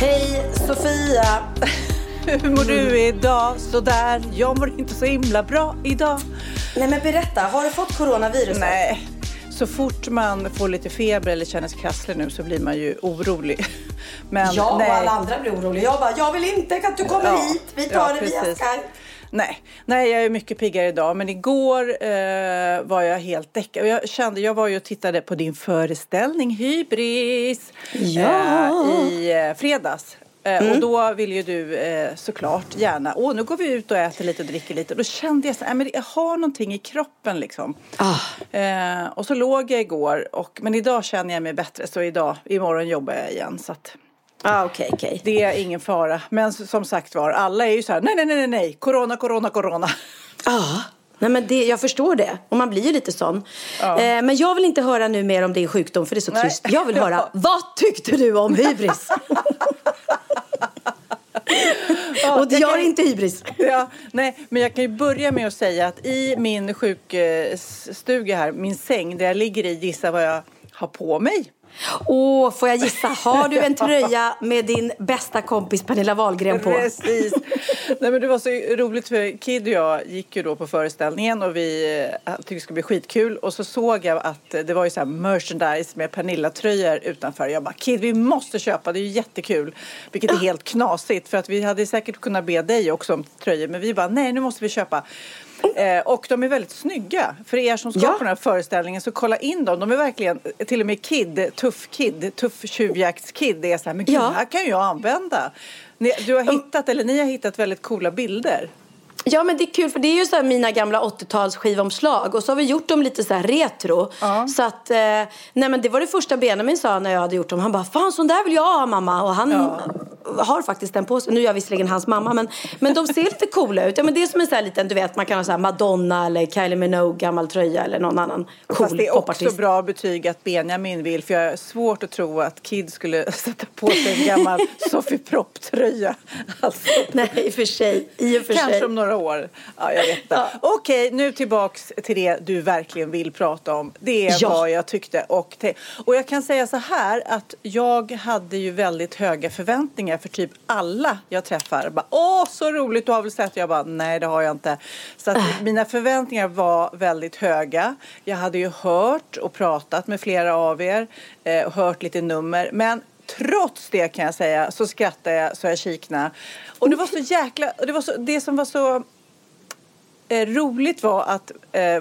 Hej Sofia! Hur mår du idag? Sådär, jag mår inte så himla bra idag. Nej men berätta, har du fått coronavirus? Nej. Så fort man får lite feber eller känner sig krasslig nu så blir man ju orolig. Men jag och alla andra blir oroliga. Jag bara, jag vill inte att du kommer hit. Vi tar det via Skype. Nej, jag är mycket piggare idag. Men igår var jag helt däckad. Jag var ju och tittade på din föreställning Hybris i fredags. Och då vill ju du såklart gärna, nu går vi ut och äter lite och dricker lite. Då kände jag så här, men jag har någonting i kroppen liksom. Och så låg jag igår, men idag känner jag mig bättre. Så imorgon jobbar jag igen. Så att, okay. Det är ingen fara. Men som sagt var, alla är ju så här, nej, corona. Nej, men jag förstår det. Och man blir ju lite sån. Ja. Men jag vill inte höra nu mer om din sjukdom, för det är så tyst. Jag vill höra, vad tyckte du om hybris? Och det gör inte hybris. Men jag kan ju börja med att säga att i min sjukstuga här, min säng där jag ligger i, gissa vad jag har på mig. Får jag gissa, har du en tröja med din bästa kompis Pernilla Wahlgren på? Precis. Nej, men det var så roligt, för Kid och jag gick ju då på föreställningen och vi tyckte det skulle bli skitkul, och så såg jag att det var ju så här merchandise med Pernilla-tröjor utanför. Jag bara, Kid, vi måste köpa, det är ju jättekul, vilket är helt knasigt, för att vi hade säkert kunnat be dig också om tröjor, men vi bara, nej, nu måste vi köpa. Och de är väldigt snygga. För er som ska på den här föreställningen, så kolla in dem. De är verkligen, till och med Kid, tuff tjuvjaktskid. Det är så här, men gud, här kan jag använda. Ni har hittat väldigt coola bilder. Ja, men det är kul, för det är ju så här mina gamla 80-tals skivomslag. Och så har vi gjort dem lite så här retro. Så att, det var det första Benjamin sa när jag hade gjort dem. Han bara, fan, sån där vill jag ha, mamma. Och han... har faktiskt den på sig. Nu är jag visserligen hans mamma, men de ser lite coola ut. Ja, men det är som en sån här liten, du vet, man kan ha så här Madonna eller Kylie Minogue gammal tröja eller någon annan cool popartist. Fast det är också bra betyg att Benjamin vill, för jag är svårt att tro att Kid skulle sätta på sig en gammal Sofie Propp-tröja. Alltså. Nej, i och för sig. Kanske om några år. Ja, jag vet det. Ja. Okej, nu tillbaks till det du verkligen vill prata om. Det är vad jag tyckte. Och jag kan säga så här, att jag hade ju väldigt höga förväntningar för typ alla jag träffar. Bara, så roligt, du har väl sett? Jag bara, nej, det har jag inte. Så att mina förväntningar var väldigt höga. Jag hade ju hört och pratat med flera av er. Och hört lite nummer. Men trots det kan jag säga, så skrattade jag så jag kiknade. Och det var så jäkla... Det som var så roligt var att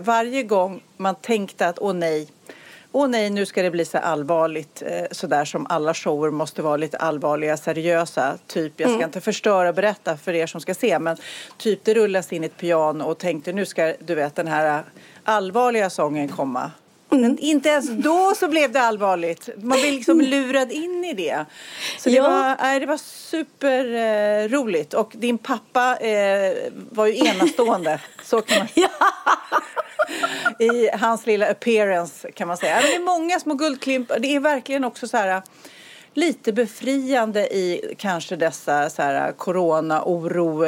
varje gång man tänkte att åh nej, nu ska det bli så allvarligt, sådär som alla shower måste vara lite allvarliga, seriösa, typ, jag ska inte förstöra och berätta för er som ska se, men typ det rullas in ett piano och tänkte, nu ska, du vet, den här allvarliga sången komma. Men inte ens då så blev det allvarligt. Man blev liksom lurad in i det. Så det var superroligt. Och din pappa var ju enastående. Så kan man... I hans lilla appearance kan man säga. Men det är många små guldklimpar. Det är verkligen också så här... lite befriande i kanske dessa så här corona-oro.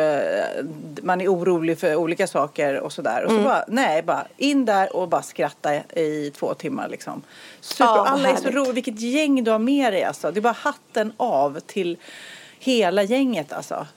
Man är orolig för olika saker och sådär. Och så bara in där och bara skratta i 2 timmar liksom. Super. Alla är så roligt. Vilket gäng du har med dig alltså. Det är bara hatten av till hela gänget alltså.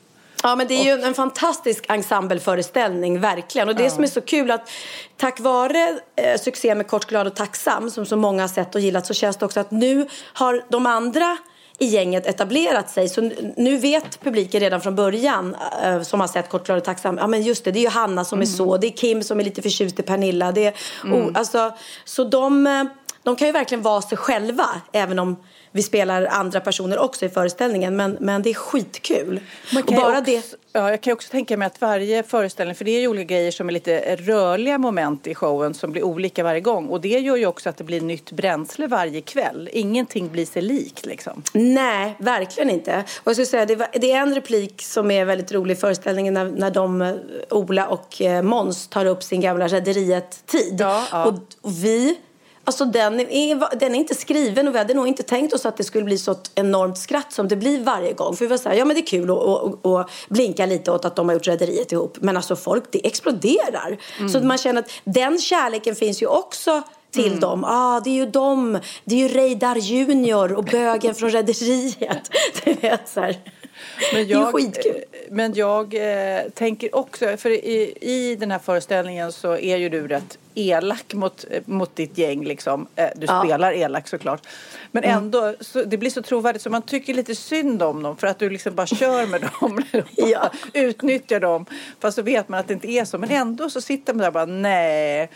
Ja, men det är ju en fantastisk ensembleföreställning, verkligen. Och det som är så kul, att tack vare succé med Kort, glad och tacksam, som så många har sett och gillat, så känns det också att nu har de andra i gänget etablerat sig. Så nu vet publiken redan från början, som har sett Kort, klar och tacksam, ja men just det, det är ju Hanna som är så, det är Kim som är lite förtjust i Pernilla, det är, alltså, så de kan ju verkligen vara sig själva, även om vi spelar andra personer också i föreställningen, men det är skitkul. Och bara också, ja, jag kan också tänka mig att varje föreställning, för det är ju olika grejer som är lite rörliga moment i showen som blir olika varje gång, och det gör ju också att det blir nytt bränsle varje kväll. Ingenting blir sig likt liksom. Nej, verkligen inte. Och jag skulle säga, det är en replik som är väldigt rolig i föreställningen när de, Ola och Måns, tar upp sin gamla Rederiet-tid. Ja. Och vi... Alltså den är inte skriven, och vi hade nog inte tänkt oss att det skulle bli så ett enormt skratt som det blir varje gång. För vi var så här, ja men det är kul att blinka lite åt att de har gjort Rederiet ihop. Men alltså folk, det exploderar. Så man känner att den kärleken finns ju också till dem. Det är ju dem, det är ju Reidar Junior och bögen från Rederiet. Du vet så här. Men jag tänker också, för i den här föreställningen så är ju du rätt elak mot ditt gäng liksom. Du spelar elak såklart. Men ändå, så, det blir så trovärdigt så man tycker lite synd om dem för att du liksom bara kör med dem. Utnyttjar dem. Fast så vet man att det inte är så. Men ändå så sitter man där och bara nej.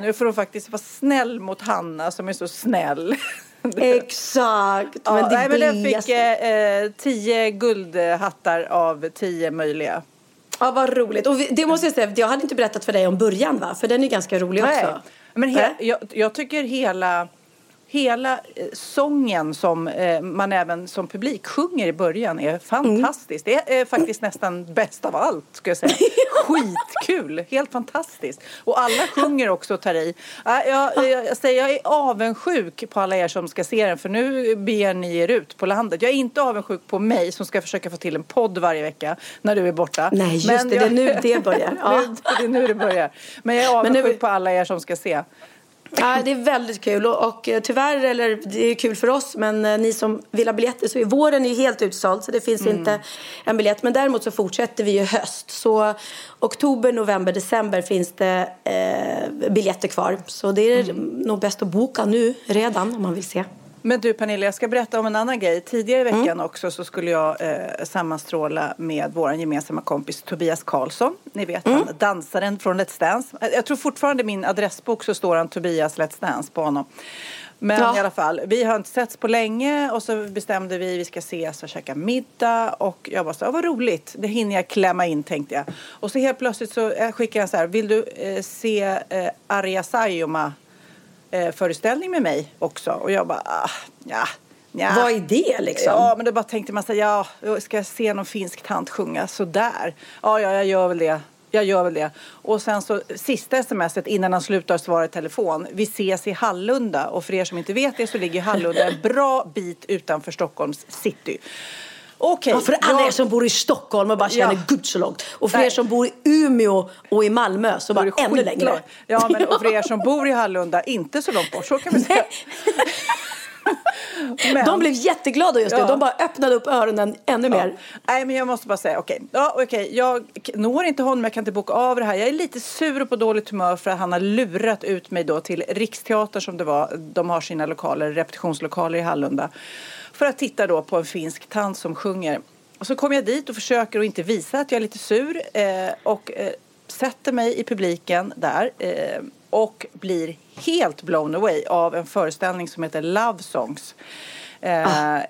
Nu får de faktiskt vara snäll mot Hanna som är så snäll. Exakt. Ja, men den fick 10 guldhattar av 10 möjliga. Ja, vad roligt. Och det måste jag säga, jag hade inte berättat för dig om början, va? För den är ganska rolig också. Men jag tycker hela sången som man även som publik sjunger i början är fantastiskt. Det är faktiskt nästan bäst av allt, ska jag säga. Skitkul, helt fantastiskt. Och alla sjunger också och tar i. Jag är avundsjuk på alla er som ska se den, för nu ber ni er ut på landet. Jag är inte avundsjuk på mig som ska försöka få till en podd varje vecka när du är borta. Nej, just men det är nu det börjar. Det är nu det börjar. Men jag är avundsjuk på alla er som ska se. Ja, det är väldigt kul och tyvärr, eller det är kul för oss, men ni som vill ha biljetter, så är våren ju helt utsåld, så det finns inte en biljett, men däremot så fortsätter vi ju höst, så oktober, november, december finns det biljetter kvar, så det är nog bäst att boka nu redan om man vill se. Men du Pernilla, jag ska berätta om en annan grej. Tidigare i veckan också så skulle jag sammanstråla med vår gemensamma kompis Tobias Karlsson. Ni vet han, dansaren från Let's Dance. Jag tror fortfarande i min adressbok så står han Tobias Let's Dance på honom. Men i alla fall, vi har inte setts på länge och så bestämde vi ska ses och käka middag. Och jag bara så, vad roligt, det hinner jag klämma in, tänkte jag. Och så helt plötsligt så skickar han så här, vill du se Arja Saijonmaa föreställning med mig också? Och jag bara, ja. Vad är det liksom? Ja, men då bara tänkte man säga, ska jag se någon finsk tant sjunga sådär? Ja, jag gör väl det. Och sen så, sista smset innan han slutar svara i telefon, vi ses i Hallunda. Och för er som inte vet det så ligger Hallunda en bra bit utanför Stockholms city. Okay, för alla er som bor i Stockholm och bara känner gud så långt. Och för er som bor i Umeå och i Malmö så bara ännu längre. Ja, men och för er som bor i Hallunda, inte så långt bort, så kan vi säga. Men de blev jätteglada just det. De bara öppnade upp öronen ännu mer. Nej, men jag måste bara säga, okej. Jag når inte honom, jag kan inte boka av det här. Jag är lite sur och på dåligt humör för att han har lurat ut mig då till Riksteatern, som det var. De har sina lokaler, repetitionslokaler i Hallunda, för att titta då på en finsk tant som sjunger. Och så kommer jag dit och försöker att inte visa att jag är lite sur. Och sätter mig i publiken där. Och blir helt blown away av en föreställning som heter Love Songs.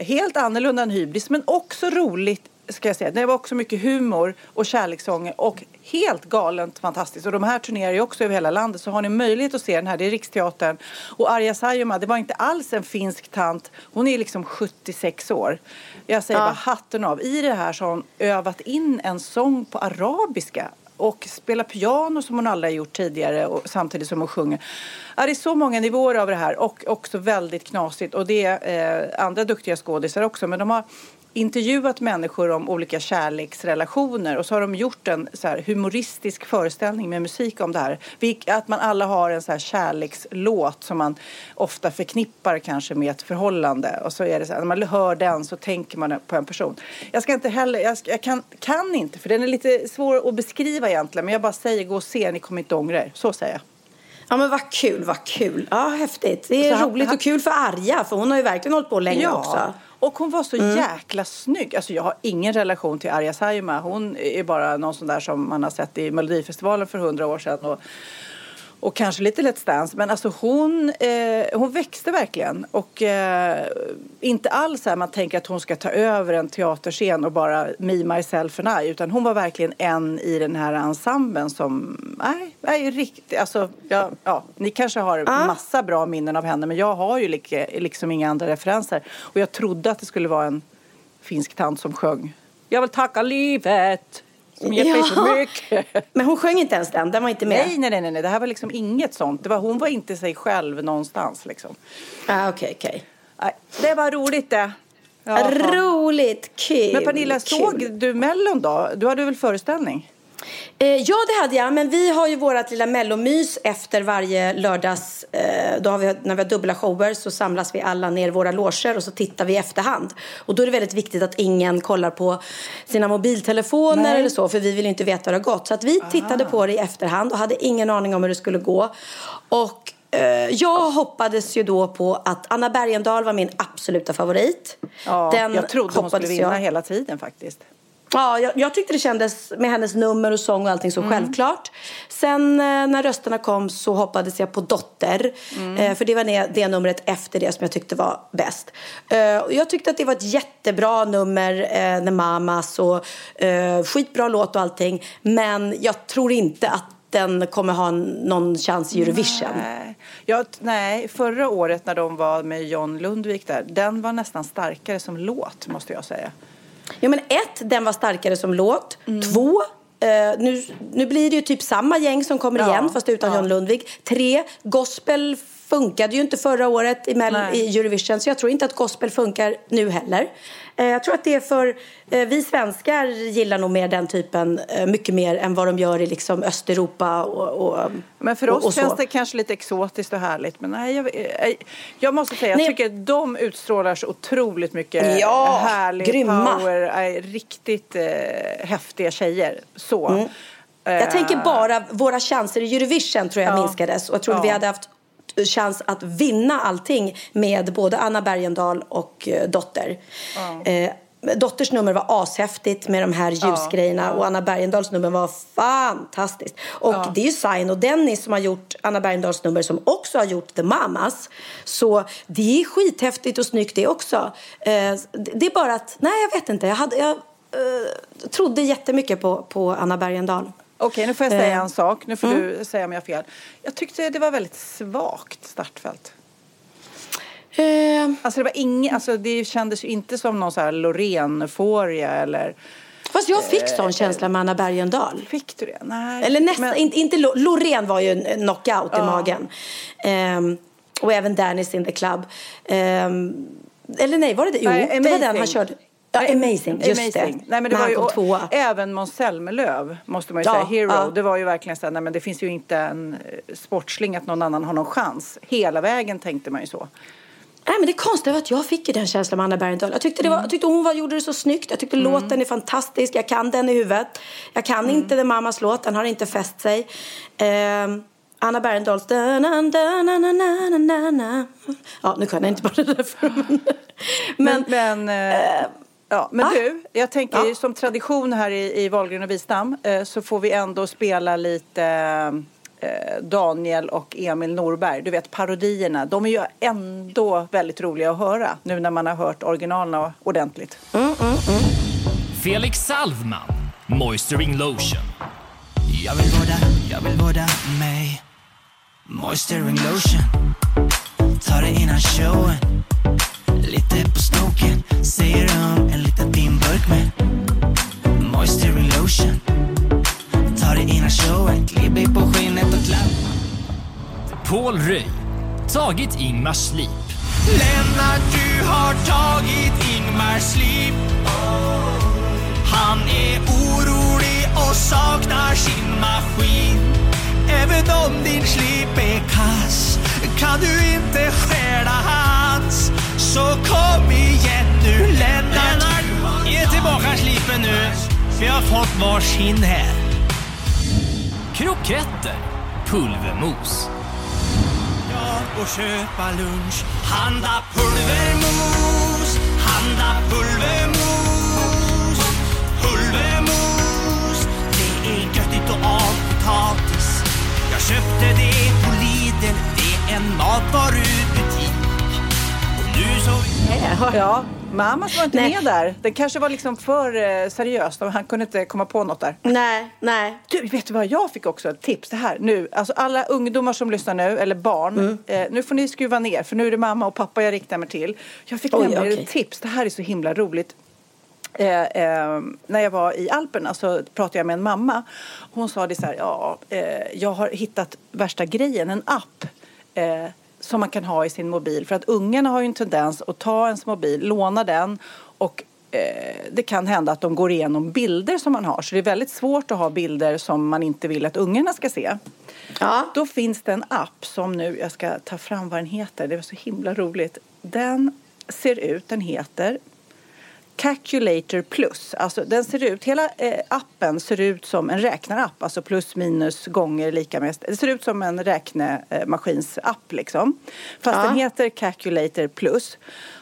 Helt annorlunda än Hybris. Men också roligt, ska jag säga. Det var också mycket humor och kärlekssånger. Och helt galent fantastiskt. Och de här turnerar ju också över hela landet. Så har ni möjlighet att se den här. Det är Riksteatern. Och Arja Saijonmaa, det var inte alls en finsk tant. Hon är liksom 76 år. Jag säger bara hatten av. I det här så har hon övat in en sång på arabiska. Och spelar piano som hon aldrig har gjort tidigare. Och samtidigt som hon sjunger. Det är så många nivåer av det här. Och också väldigt knasigt. Och det är andra duktiga skådisar också. Men de har intervjuat människor om olika kärleksrelationer. Och så har de gjort en så här humoristisk föreställning med musik om det här. Att man alla har en så här kärlekslåt som man ofta förknippar kanske med ett förhållande. Och så är det så här, när man hör den så tänker man på en person. Jag ska inte heller, jag kan inte, för den är lite svår att beskriva egentligen. Men jag bara säger, gå och se, ni kommer inte ångra er. Så säger jag. Ja, men vad kul. Ja, häftigt. Det är roligt och kul för Arja, för hon har ju verkligen hållit på länge också. Och hon var så jäkla snygg. Alltså jag har ingen relation till Arja Saijonmaa. Hon är bara någon sån där som man har sett i Melodifestivalen för 100 år sedan. Och kanske lite Let's Dance. Men alltså hon växte verkligen. Och inte alls här man tänker att hon ska ta över en teaterscen och bara me, myself and I. Utan hon var verkligen en i den här ensemblen som... Nej riktigt. Alltså, ja, ni kanske har massa bra minnen av henne. Men jag har ju liksom inga andra referenser. Och jag trodde att det skulle vara en finsk tant som sjöng. Jag vill tacka livet! Men hon sjöng inte ens den var inte med. Nej. Det här var liksom inget sånt. Hon var inte sig själv någonstans liksom. Okej. Det var roligt det. Ja. Roligt, kul. Men Pernilla, såg du Mellon då? Du hade väl föreställning? Ja, det hade jag. Men vi har ju vårat lilla mellomys efter varje lördags... Då har vi, när vi har dubbla shower så samlas vi alla ner i våra loger och så tittar vi i efterhand. Och då är det väldigt viktigt att ingen kollar på sina mobiltelefoner eller så. För vi vill inte veta hur det har gått. Så att vi tittade på det i efterhand och hade ingen aning om hur det skulle gå. Och jag hoppades ju då på att Anna Bergendahl var min absoluta favorit. Ja, jag trodde hon skulle vinna hela tiden faktiskt. Ja, jag tyckte det kändes med hennes nummer och sång och allting så självklart. Sen när rösterna kom så hoppades jag på Dotter. För det var det numret efter det som jag tyckte var bäst. Jag tyckte att det var ett jättebra nummer, The Mamas och skitbra låt och allting. Men jag tror inte att den kommer ha någon chans i Eurovision. Nej, förra året när de var med John Lundvik där, den var nästan starkare som låt måste jag säga. Ja, men den var starkare som låt. 2, nu blir det ju typ samma gäng som kommer igen fast utan John Lundvik. 3, gospel funkade ju inte förra året i Eurovision. Så jag tror inte att gospel funkar nu heller. Jag tror att det är för... Vi svenskar gillar nog mer den typen mycket mer än vad de gör i liksom Östeuropa och men för oss och känns det kanske lite exotiskt och härligt. Men nej, jag måste säga, jag tycker att de utstrålar så otroligt mycket härlig grymma. Power. Riktigt häftiga tjejer. Så... Jag tänker bara våra chanser i Eurovision tror jag minskades. Och jag tror vi hade haft chans att vinna allting med både Anna Bergendahl och Dotter. Dotters nummer var ashäftigt med de här ljusgrejerna och Anna Bergendahls nummer var fantastiskt. Och det är ju Sain och Dennis som har gjort Anna Bergendahls nummer som också har gjort The Mamas. Så det är skithäftigt och snyggt det också. Det är bara att, nej jag vet inte, jag trodde jättemycket på Anna Bergendahl. Okej, nu får jag säga en sak. Nu får du säga om jag har fel. Jag tyckte det var väldigt svagt startfält. Alltså det var inget... Alltså det kändes ju inte som någon så här Lorén-euforia eller... Fast jag fick sån känsla med Anna Bergendahl. Fick du det? Nej. Eller nästan... Men... Inte Lorén var ju en knockout i magen. Och även Dennis in the club. Eller nej, var det det? Jo, nej, det var den han körde... Ja, amazing, just det. Nej, men det var ju, och även Måns Zelmerlöw måste man ju säga, Hero, det var ju verkligen så här, nej men det finns ju inte en sportsling att någon annan har någon chans. Hela vägen tänkte man ju så. Nej, men det konstiga var att jag fick ju den känslan med Anna Bergendahl. Jag tyckte gjorde det så snyggt. Jag tyckte låten är fantastisk, jag kan den i huvudet. Jag kan inte den mammas låt, den har inte fäst sig. Anna Bergendahls... Ja, nu kan jag inte bara det där för mig. Men du, jag tänker som tradition här i Wahlgren och Wistam så får vi ändå spela lite Daniel och Emil Norberg. Du vet, parodierna. De är ju ändå väldigt roliga att höra nu när man har hört originalerna ordentligt. Felix Salvman, Moisturing Lotion. Jag vill vårda mig. Moisturing Lotion. Ta det innan showen. Lite på snoken, säger hon en liten timburk med Moisturing Lotion. Ta det innan showen, klipp på skinnet och klapp. Paul Röj, tagit Ingmars slip. Lennart, du har tagit Ingmars slip. Han är orolig och saknar sin maskin. Även om din slip är kass kan du inte stjäla hans. Så kom igen nu Lennart, ge tillbaka slipen nu. Vi har fått varsin här. Kroketter, pulvermos. Ja, och köpa lunch, handla pulvermos. Köpte det på Lidl, det är en matvarubutik. Och nu så... Ja, Mamas var inte med där. Den kanske var liksom för seriös. Han kunde inte komma på något där. Nej. Du, vet du vad, jag fick också ett tips. Det här, nu, alltså alla ungdomar som lyssnar nu, eller barn. Nu får ni skruva ner, för nu är det mamma och pappa jag riktar mig till. Jag fick ett tips. Det här är så himla roligt. När jag var i Alperna så pratade jag med en mamma. Hon sa det så här: jag har hittat värsta grejen, en app som man kan ha i sin mobil. För att ungarna har ju en tendens att ta ens mobil, låna den, och det kan hända att de går igenom bilder som man har. Så det är väldigt svårt att ha bilder som man inte vill att ungarna ska se. Ja. Då finns det en app som nu, jag ska ta fram vad den heter. Det var så himla roligt. Den heter Calculator Plus. Alltså den ser ut, hela appen ser ut som en räknarapp. Alltså plus, minus, gånger, lika med. Det ser ut som en räknemaskinsapp liksom. Fast den heter Calculator Plus.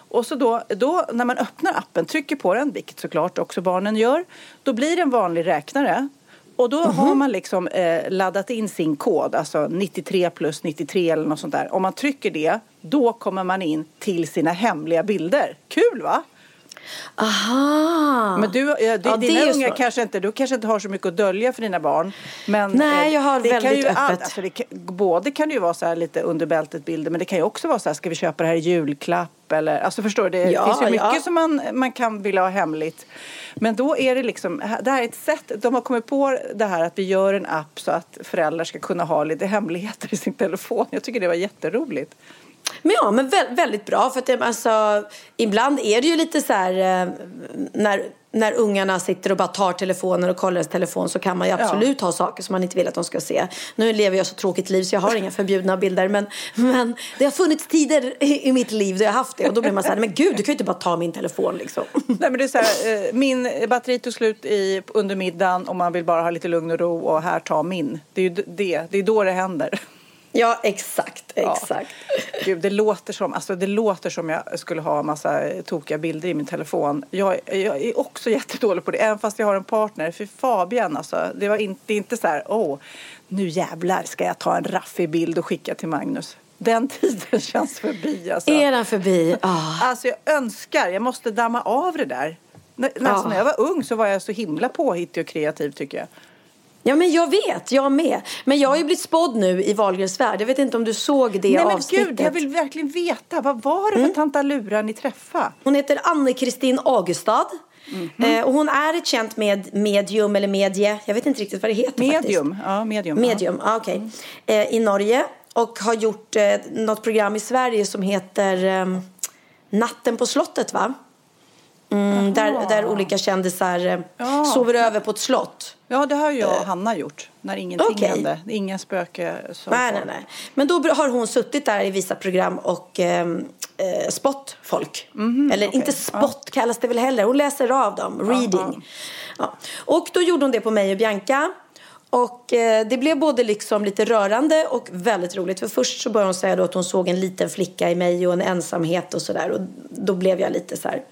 Och så då när man öppnar appen, trycker på den, vilket såklart också barnen gör, då blir det en vanlig räknare. Och då har man liksom laddat in sin kod, alltså 93 plus 93 eller något sånt där. Om man trycker det, då kommer man in till sina hemliga bilder. Kul, va? Aha. Men dina unga kanske inte har så mycket att dölja för dina barn. Men nej, jag har det väldigt kan ju öppet. Alltså både kan det ju vara så här lite underbältet bilder, men det kan ju också vara så här: ska vi köpa det här i julklapp? Eller, alltså förstår du, det finns ju mycket som man kan vilja ha hemligt. Men då är det liksom, det här är ett sätt, de har kommit på det här att vi gör en app så att föräldrar ska kunna ha lite hemligheter i sin telefon. Jag tycker det var jätteroligt. Men ja, men väldigt bra, för att alltså, ibland är det ju lite så här när ungarna sitter och bara tar telefoner och kollar deras telefon, så kan man ju absolut ha saker som man inte vill att de ska se. Nu lever jag så tråkigt liv så jag har inga förbjudna bilder, men det har funnits tider i mitt liv där jag haft det, och då blir man så här: men gud, du kan ju inte bara ta min telefon liksom. Nej, men det är så här, min batteri tog slut under middagen och man vill bara ha lite lugn och ro, och här, ta min. Det är ju det är då det händer. Ja, exakt. Ja. Gud, det låter som jag skulle ha en massa tokiga bilder i min telefon. Jag är också jättedålig på det, även fast jag har en partner. För Fabian, alltså, det är inte så här: nu jävlar ska jag ta en raffig bild och skicka till Magnus. Den tiden känns förbi, alltså. Är den förbi? Alltså, jag måste damma av det där. Alltså, när jag var ung så var jag så himla påhittig och kreativ, tycker jag. Ja, men jag vet, jag med. Men jag har ju blivit spådd nu i Valgrens värld. Jag vet inte om du såg det avsnittet. Nej, men avsnittet. Gud, jag vill verkligen veta. Vad var det för tanta Lura ni träffade? Hon heter Anne-Kristin Augustad. Mm-hmm. Och hon är ett känt medium eller medie. Jag vet inte riktigt vad det heter faktiskt. Ja, medium. Ja. Okej. Okay. I Norge. Och har gjort något program i Sverige som heter Natten på slottet, va? Mm, där olika kändisar sover över på ett slott. Ja, det har jag och Hanna gjort. När ingenting hände. Inga spöke. Nej. Men då har hon suttit där i vissa program och spott folk. Mm-hmm, eller inte spott kallas det väl heller. Hon läser av dem. Reading. Ja. Och då gjorde hon det på mig och Bianca. Och det blev både liksom lite rörande och väldigt roligt. För först så började hon säga då att hon såg en liten flicka i mig och en ensamhet och sådär. Och då blev jag lite så här...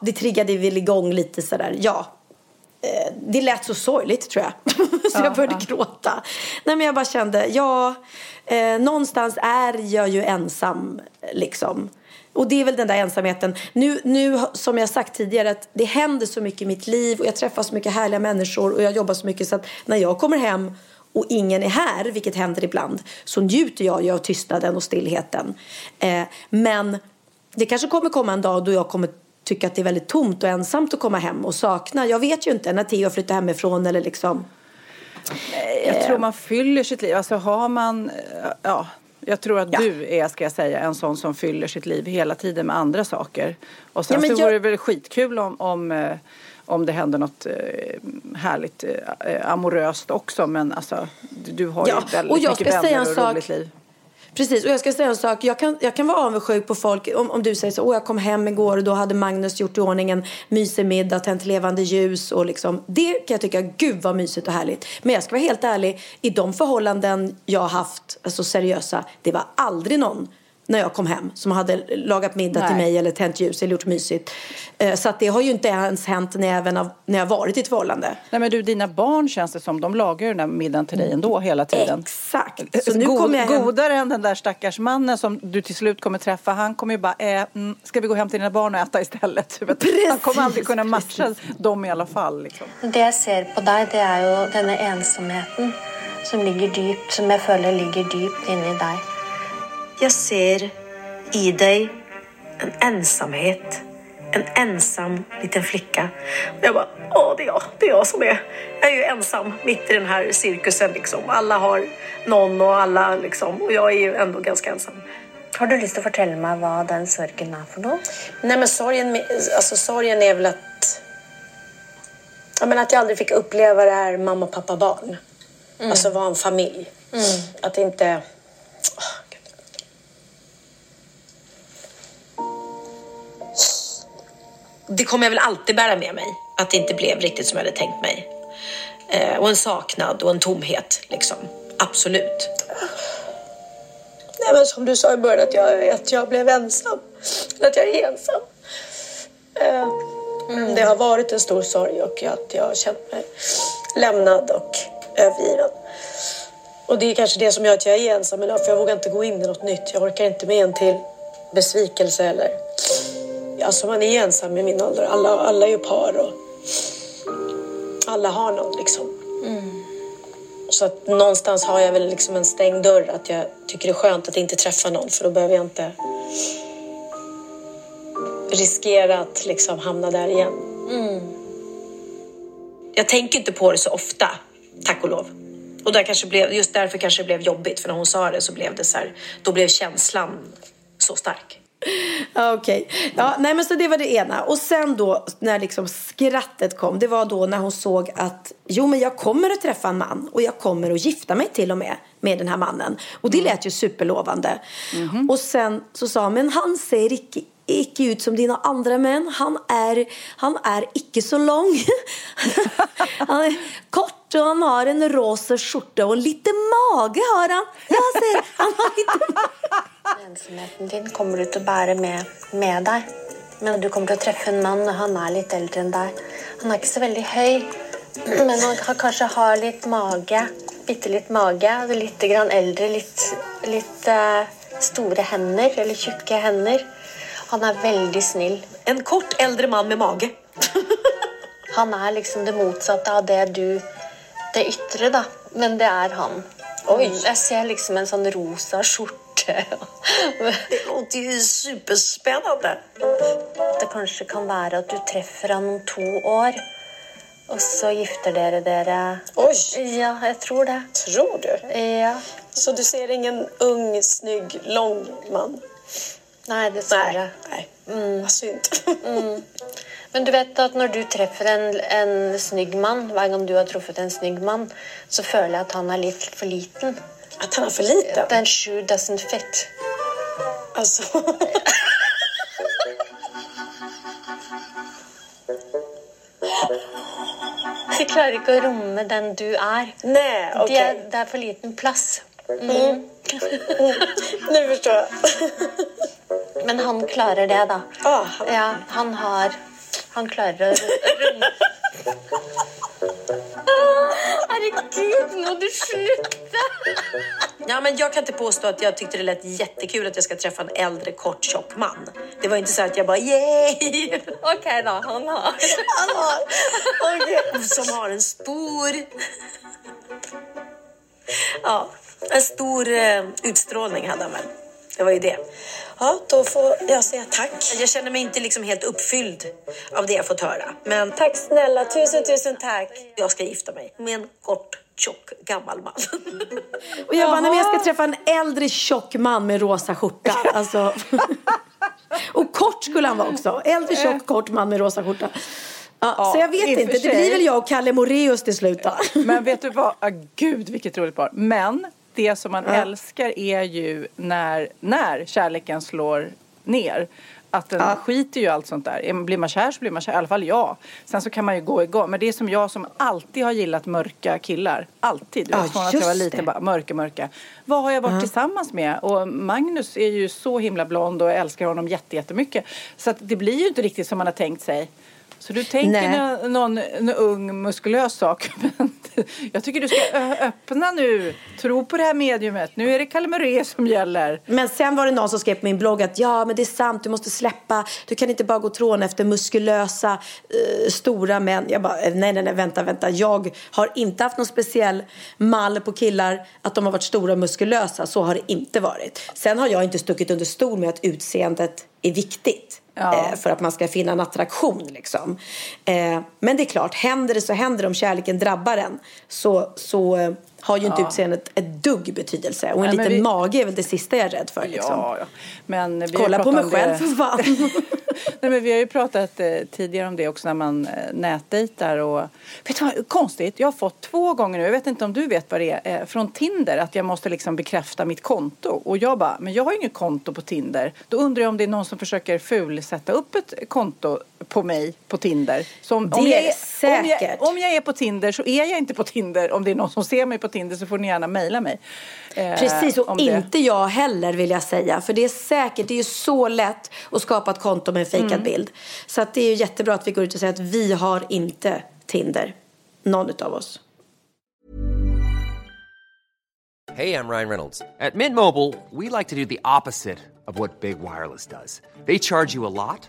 det triggade väl igång lite sådär. Det lät så sorgligt, tror jag. Så jag började gråta. Nej, men jag bara kände, någonstans är jag ju ensam liksom. Och det är väl den där ensamheten. Nu som jag sagt tidigare, att det händer så mycket i mitt liv. Och jag träffar så mycket härliga människor. Och jag jobbar så mycket, så att när jag kommer hem och ingen är här, vilket händer ibland, så njuter jag av tystnaden och stillheten. Men det kanske kommer komma en dag då jag kommer tycka att det är väldigt tomt och ensamt att komma hem och sakna. Jag vet ju inte när Theo flyttar hemifrån eller liksom. Jag tror man fyller sitt liv. Alltså har man... jag tror att du är, ska jag säga, en sån som fyller sitt liv hela tiden med andra saker. Och sen så vore det väl skitkul om det händer något härligt amoröst också. Men alltså, du har ju väldigt mycket vänner och roligt liv. Precis, och jag ska säga en sak. Jag kan vara avundsjuk på folk. Om du säger så, jag kom hem igår och då hade Magnus gjort i ordning en mysig middag, tänt levande ljus och liksom. Det kan jag tycka, gud vad mysigt och härligt. Men jag ska vara helt ärlig, i de förhållanden jag har haft, alltså seriösa, det var aldrig någon när jag kom hem som hade lagat middag till mig eller tänt ljus eller gjort mysigt. Så att det har ju inte ens hänt när jag varit i ett förhållande. Nej, men du, dina barn känns det som, de lagar ju den där middagen till dig ändå hela tiden. Exakt. Så nu kommer jag hem. Godare än den där stackars mannen som du till slut kommer träffa. Han kommer ju bara, ska vi gå hem till dina barn och äta istället? Precis, han kommer aldrig kunna matcha dem i alla fall. Liksom. Det jag ser på dig, det är ju den här ensamheten som ligger djupt, som jag följer ligger djupt inne i dig. Jag ser i dig en ensamhet. En ensam liten flicka. Och jag bara, det är jag som är. Jag är ju ensam mitt i den här cirkusen liksom. Alla har någon och alla liksom. Och jag är ju ändå ganska ensam. Har du lust att fortälla mig vad den sorgen är för något? Nej, men sorgen är väl att... Jag menar att jag aldrig fick uppleva det här mamma, pappa, barn. Mm. Alltså vara en familj. Mm. Att inte... Det kommer jag väl alltid bära med mig. Att det inte blev riktigt som jag hade tänkt mig. Och en saknad och en tomhet. Liksom. Absolut. Nej, men som du sa i början att jag blev ensam. Att jag är ensam. Det har varit en stor sorg. Och att jag har känt mig lämnad och övergiven. Och det är kanske det som gör att jag är ensam idag. För jag vågar inte gå in i något nytt. Jag orkar inte med en till besvikelse eller... Alltså man är ensam i min ålder. Alla är ju par och alla har någon liksom. Mm. Så att någonstans har jag väl liksom en stängd dörr. Att jag tycker det är skönt att inte träffa någon. För då behöver jag inte riskera att liksom hamna där igen. Mm. Jag tänker inte på det så ofta, tack och lov. Och där kanske just därför kanske det blev jobbigt. För när hon sa det så blev det så här, då blev känslan så stark. Okej. Ja, nej, men så det var det ena. Och sen då när liksom skrattet kom, det var då när hon såg att men jag kommer att träffa en man och jag kommer att gifta mig till och med den här mannen. Och det lät ju superlovande. Mm-hmm. Och sen så sa men han ser icke ut som dina andra män. Han är icke så lång. Han är kort. Så han har en rosa skjorta och lite mage har han. Jag ser, han har lite mage. Ensamheten din kommer du att bära med dig. Men du kommer att träffa en man och han är lite äldre än dig. Han är inte så väldigt hög. Men han kanske har lite mage. Bitte lite mage. Lite grann äldre. Lite stora händer. Eller tjocka händer. Han är väldigt snill. En kort äldre man med mage. Han är liksom det motsatta av det du... Det yttre då, men det är han. Oj, jag ser liksom en sån rosa skjorta. Det låter ju superspännande. Det kanske kan vara att du träffar han om 2 år. Och så gifter dere. Oj! Ja, jag tror det. Tror du? Ja. Så du ser ingen ung, snygg, lång man? Nej, det tror jag. Nej, vad synd. Mm. Men du vet att när du träffar en snygg man, varje gång du har träffat en snygg man, så känner jag att han är lite för liten. Att han är för liten? Den shoe doesn't fit. Alltså... De klarar inte att romma den du är. Nej, okej. Okay. Det är för liten plats. Mm. Nu förstår jag. Men han klarar det då. Oh. Ja, han klarar rum. Herregud, nå du slukte. Ja, men jag kan inte påstå att jag tyckte det lät jättekul att jag ska träffa en äldre, kort, tjock man. Det var inte så att jag bara, yay! Okej då, han har. Okay. Som har en stor... Ja, en stor utstrålning hade han väl. Det var ju det. Ja, då får jag säga tack. Jag känner mig inte liksom helt uppfylld av det jag fått höra. Men tack snälla, tusen tack. Jag ska gifta mig med en kort, tjock, gammal man. Och jag bara, jag ska träffa en äldre, tjock man med rosa skjorta. Alltså. Och kort skulle han vara också. Äldre, tjock, kort man med rosa skjorta. Ja, så jag vet inte, det blir väl jag och Kalle Moreus till slut. Men vet du vad, gud vilket roligt par. Men... Det som man älskar är ju när kärleken slår ner. Att den skiter ju allt sånt där. Blir man kär så blir man kär. I alla fall jag. Sen så kan man ju gå igång. Men det är som jag som alltid har gillat mörka killar. Alltid. Jag från att jag var liten bara mörka. Vad har jag varit tillsammans med? Och Magnus är ju så himla blond och jag älskar honom jättemycket. Så att det blir ju inte riktigt som man har tänkt sig. Så du tänker någon ung muskulös sak. Jag tycker du ska öppna nu. Tro på det här mediumet. Nu är det Calmeré som gäller. Men sen var det någon som skrev på min blogg att ja, men det är sant, du måste släppa. Du kan inte bara gå trån efter muskulösa stora män. Jag bara, nej, vänta. Jag har inte haft någon speciell mall på killar att de har varit stora muskulösa. Så har det inte varit. Sen har jag inte stuckit under stol med att utseendet är viktigt. Ja. För att man ska finna en attraktion liksom. Men det är klart, händer det så händer det. Om kärleken drabbar en så har ju inte utseendet ett dugg betydelse. Och en liten mage är väl det sista jag är rädd för liksom. Ja. Men vi kolla på mig själv för fan. Nej, men vi har ju pratat tidigare om det också när man nätdejtar. Och vet du vad, konstigt, jag har fått 2 gånger nu, jag vet inte om du vet vad det är, från Tinder att jag måste liksom bekräfta mitt konto. Och jag bara, men jag har ju inget konto på Tinder. Då undrar jag om det är någon som försöker sätta upp ett konto på mig på Tinder. Så om jag är på Tinder så är jag inte på Tinder. Om det är någon som ser mig på Tinder så får ni gärna mejla mig. Precis, och inte det. Jag heller vill jag säga. För det är säkert, det är ju så lätt att skapa ett konto med en fejkad bild. Så att det är ju jättebra att vi går ut och säger att vi har inte Tinder. Någon utav oss. Hey, I'm Ryan Reynolds. At Mint Mobile, we like to do the opposite of what Big Wireless does. They charge you a lot,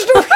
jag.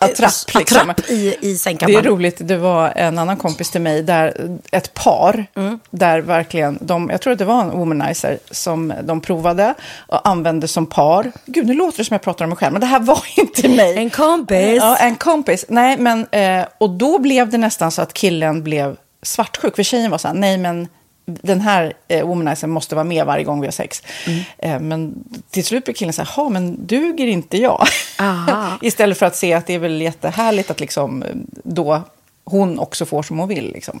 attrapp i sängkammaren. Det är roligt, det var en annan kompis till mig där ett par där verkligen, jag tror att det var en womanizer som de provade och använde som par. Gud, nu låter det som jag pratar om mig själv, men det här var inte mig. En kompis. Ja, en kompis. Nej, men och då blev det nästan så att killen blev svartsjuk, för tjejen var så här, nej men den här womanizern måste vara med varje gång vi har sex. Men till slut blir killen så här, ja men duger inte jag? Istället för att se att det är väl jättehärligt att liksom då hon också får som hon vill liksom.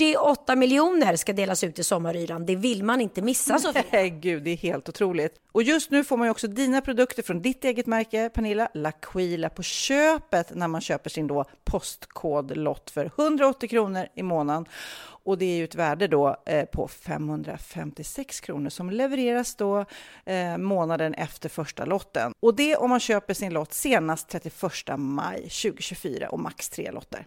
48 miljoner ska delas ut i sommaryran. Det vill man inte missa, Sofia. Nej, gud, det är helt otroligt. Och just nu får man ju också dina produkter från ditt eget märke, Pernilla, L'Aquila, på köpet när man köper sin då postkodlott för 180 kronor i månaden. Och det är ju ett värde då på 556 kronor som levereras då månaden efter första lotten. Och det om man köper sin lott senast 31 maj 2024 och max 3 lotter.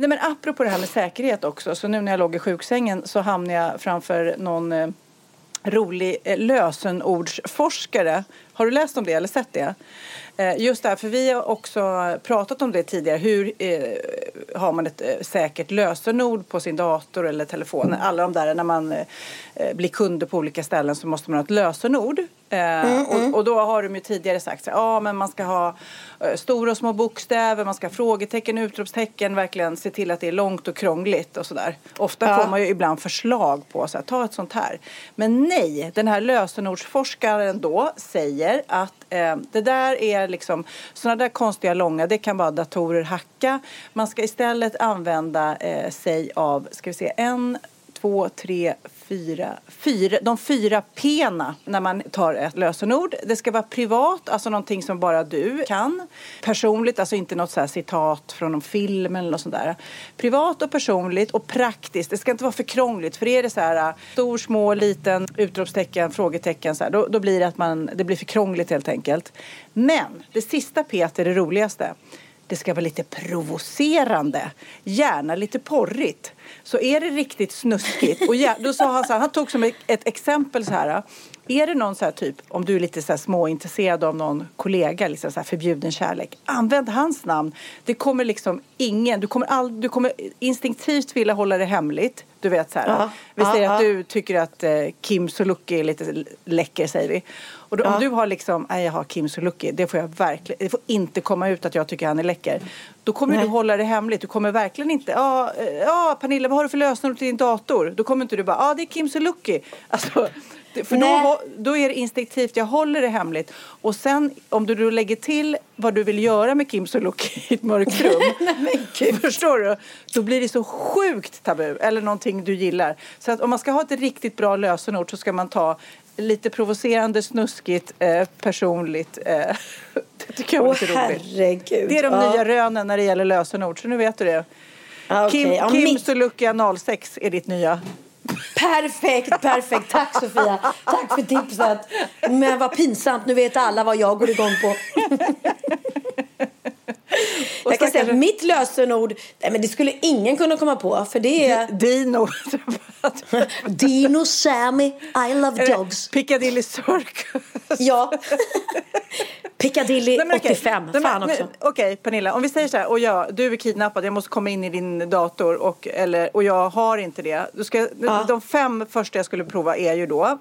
Nej, men apropå det här med säkerhet också, så nu när jag låg i sjuksängen så hamnade jag framför någon rolig lösenordsforskare. Har du läst om det eller sett det? Just det här, för vi har också pratat om det tidigare. Hur har man ett säkert lösenord på sin dator eller telefon? Alla de där, när man blir kunder på olika ställen så måste man ha ett lösenord. Och då har de ju tidigare sagt så, men man ska ha stora och små bokstäver, man ska ha frågetecken, utropstecken, verkligen se till att det är långt och krångligt och sådär. Ofta får man ju ibland förslag på så här, ta ett sånt här. Men nej, den här lösenordsforskaren då säger att det där är liksom sådana där konstiga långa, det kan bara datorer hacka. Man ska istället använda sig av, ska vi se, 1, 2, 3, 4, de 4 P:na när man tar ett lösenord. Det ska vara privat, alltså någonting som bara du kan. Personligt, alltså inte något så här citat från någon film eller något sånt där. Privat och personligt och praktiskt. Det ska inte vara för krångligt, för är det så här stor, små, liten, utropstecken, frågetecken så här, då blir det att det blir för krångligt helt enkelt. Men det sista P är det roligaste. Det ska vara lite provocerande, gärna lite porrigt. Så är det riktigt snuskigt. Och då sa han så här, han tog som ett exempel så här. Är det någon så här typ, om du är lite så här småintresserad av någon kollega, liksom så här förbjuden kärlek, använd hans namn. Det kommer liksom ingen, du kommer instinktivt vilja hålla det hemligt. Du vet så här, vi säger att du tycker att Kim Sulocki är lite läcker, säger vi. Och då, om du har liksom, nej jag har Kim Sulocki, det får jag verkligen, det får inte komma ut att jag tycker han är läcker. Då kommer du hålla det hemligt, du kommer verkligen inte, Pernilla, vad har du för lösenord till din dator? Då kommer inte du bara, det är Kim Sulocki. Alltså, för då är det instinktivt, jag håller det hemligt. Och sen, om du då lägger till vad du vill göra med Kim Sulocki i ett mörkt rum, förstår du? Då blir det så sjukt tabu, eller någonting du gillar. Så att om man ska ha ett riktigt bra lösenord så ska man ta lite provocerande, snuskigt, personligt. Det tycker jag är lite roligt. Det är de nya rönen när det gäller lösenord, så nu vet du det. Kim Sulocki analsex är ditt nya. Perfekt. Tack Sofia. Tack för tipset. Men vad pinsamt, nu vet alla vad jag går igång på. Jag kan säga att mitt lösenord, nej, men det skulle ingen kunna komma på, för det är Dino Sammy, I love dogs, Piccadilly Circus. Ja. Piccadilly, nej, men 85. Nej, men, fan också. Okej, Pernilla, om vi säger så här, du är kidnappad, jag måste komma in i din dator och jag har inte det. De 5 första jag skulle prova är ju då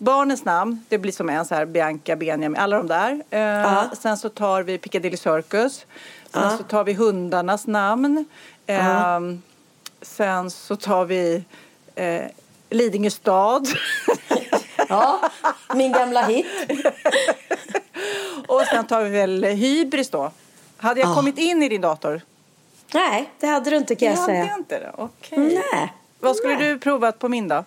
barnens namn, det blir som en så här Bianca, Benjamin, alla de där. Sen så tar vi Piccadilly Circus. Sen så tar vi hundarnas namn. Sen så tar vi Lidingö stad. Ja, min gamla hit. Och sen tar vi väl Hybris då. Hade jag kommit in i din dator? Nej, det hade du inte, kan jag säga. Hade jag inte det? Okej. Nej. Vad skulle du provat på min då?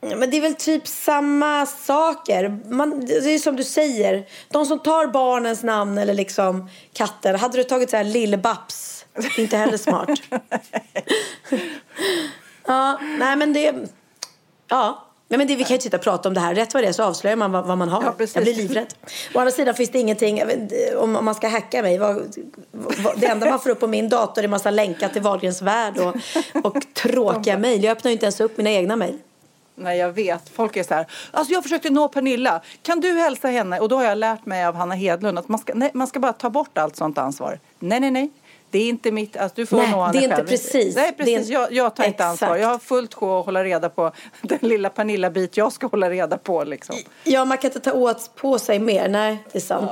Men det är väl typ samma saker. Det är som du säger. De som tar barnens namn eller liksom katter. Hade du tagit så här Lill-Babs? Inte heller smart. Ja, nej men det... Ja, men det, vi kan ju titta och prata om det här. Rätt vad det är så avslöjar man vad man har. Ja, jag blir livrädd. Å andra sidan finns det ingenting... Om man ska hacka mig... det enda man får upp på min dator är en massa länkar till Valgrens värld och tråkiga mejl. Jag öppnar ju inte ens upp mina egna mejl. Nej, jag vet. Folk är så här. Alltså jag försökte nå Pernilla. Kan du hälsa henne? Och då har jag lärt mig av Hanna Hedlund att man ska bara ta bort allt sånt ansvar. Nej. Det är inte mitt... Alltså, du får nå Anna själv. Nej, det är inte precis. Nej, precis. Jag tar inte ansvar. Jag har fullt sjå att hålla reda på den lilla Pernilla-bit jag ska hålla reda på. Liksom. Ja, man kan inte ta åt på sig mer. Nej, det är sant.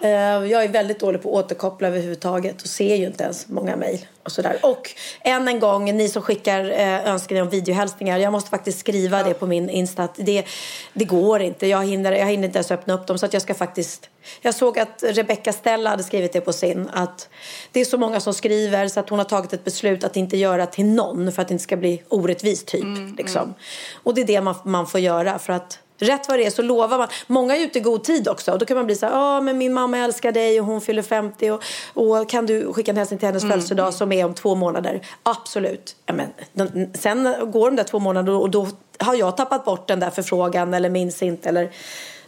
Ja. Jag är väldigt dålig på att återkoppla överhuvudtaget. Och ser ju inte ens många mejl och sådär. Och en gång, ni som skickar önskningar om videohälsningar. Jag måste faktiskt skriva det på min Insta. Det går inte. Jag hinner inte ens öppna upp dem. Så att jag ska faktiskt... Jag såg att Rebecca Stella hade skrivit det på sin. Att det är så många som skriver så att hon har tagit ett beslut att inte göra till någon. För att det inte ska bli orättvist typ. Och det är det man får göra. För att rätt vad det är så lovar man. Många är ute i god tid också. Och då kan man bli så här, men min mamma älskar dig och hon fyller 50. Och kan du skicka en hälsning till hennes födelsedag som är om 2 månader? Absolut. Ja, men, sen går de där 2 månader och då har jag tappat bort den där förfrågan. Eller minns inte. Eller,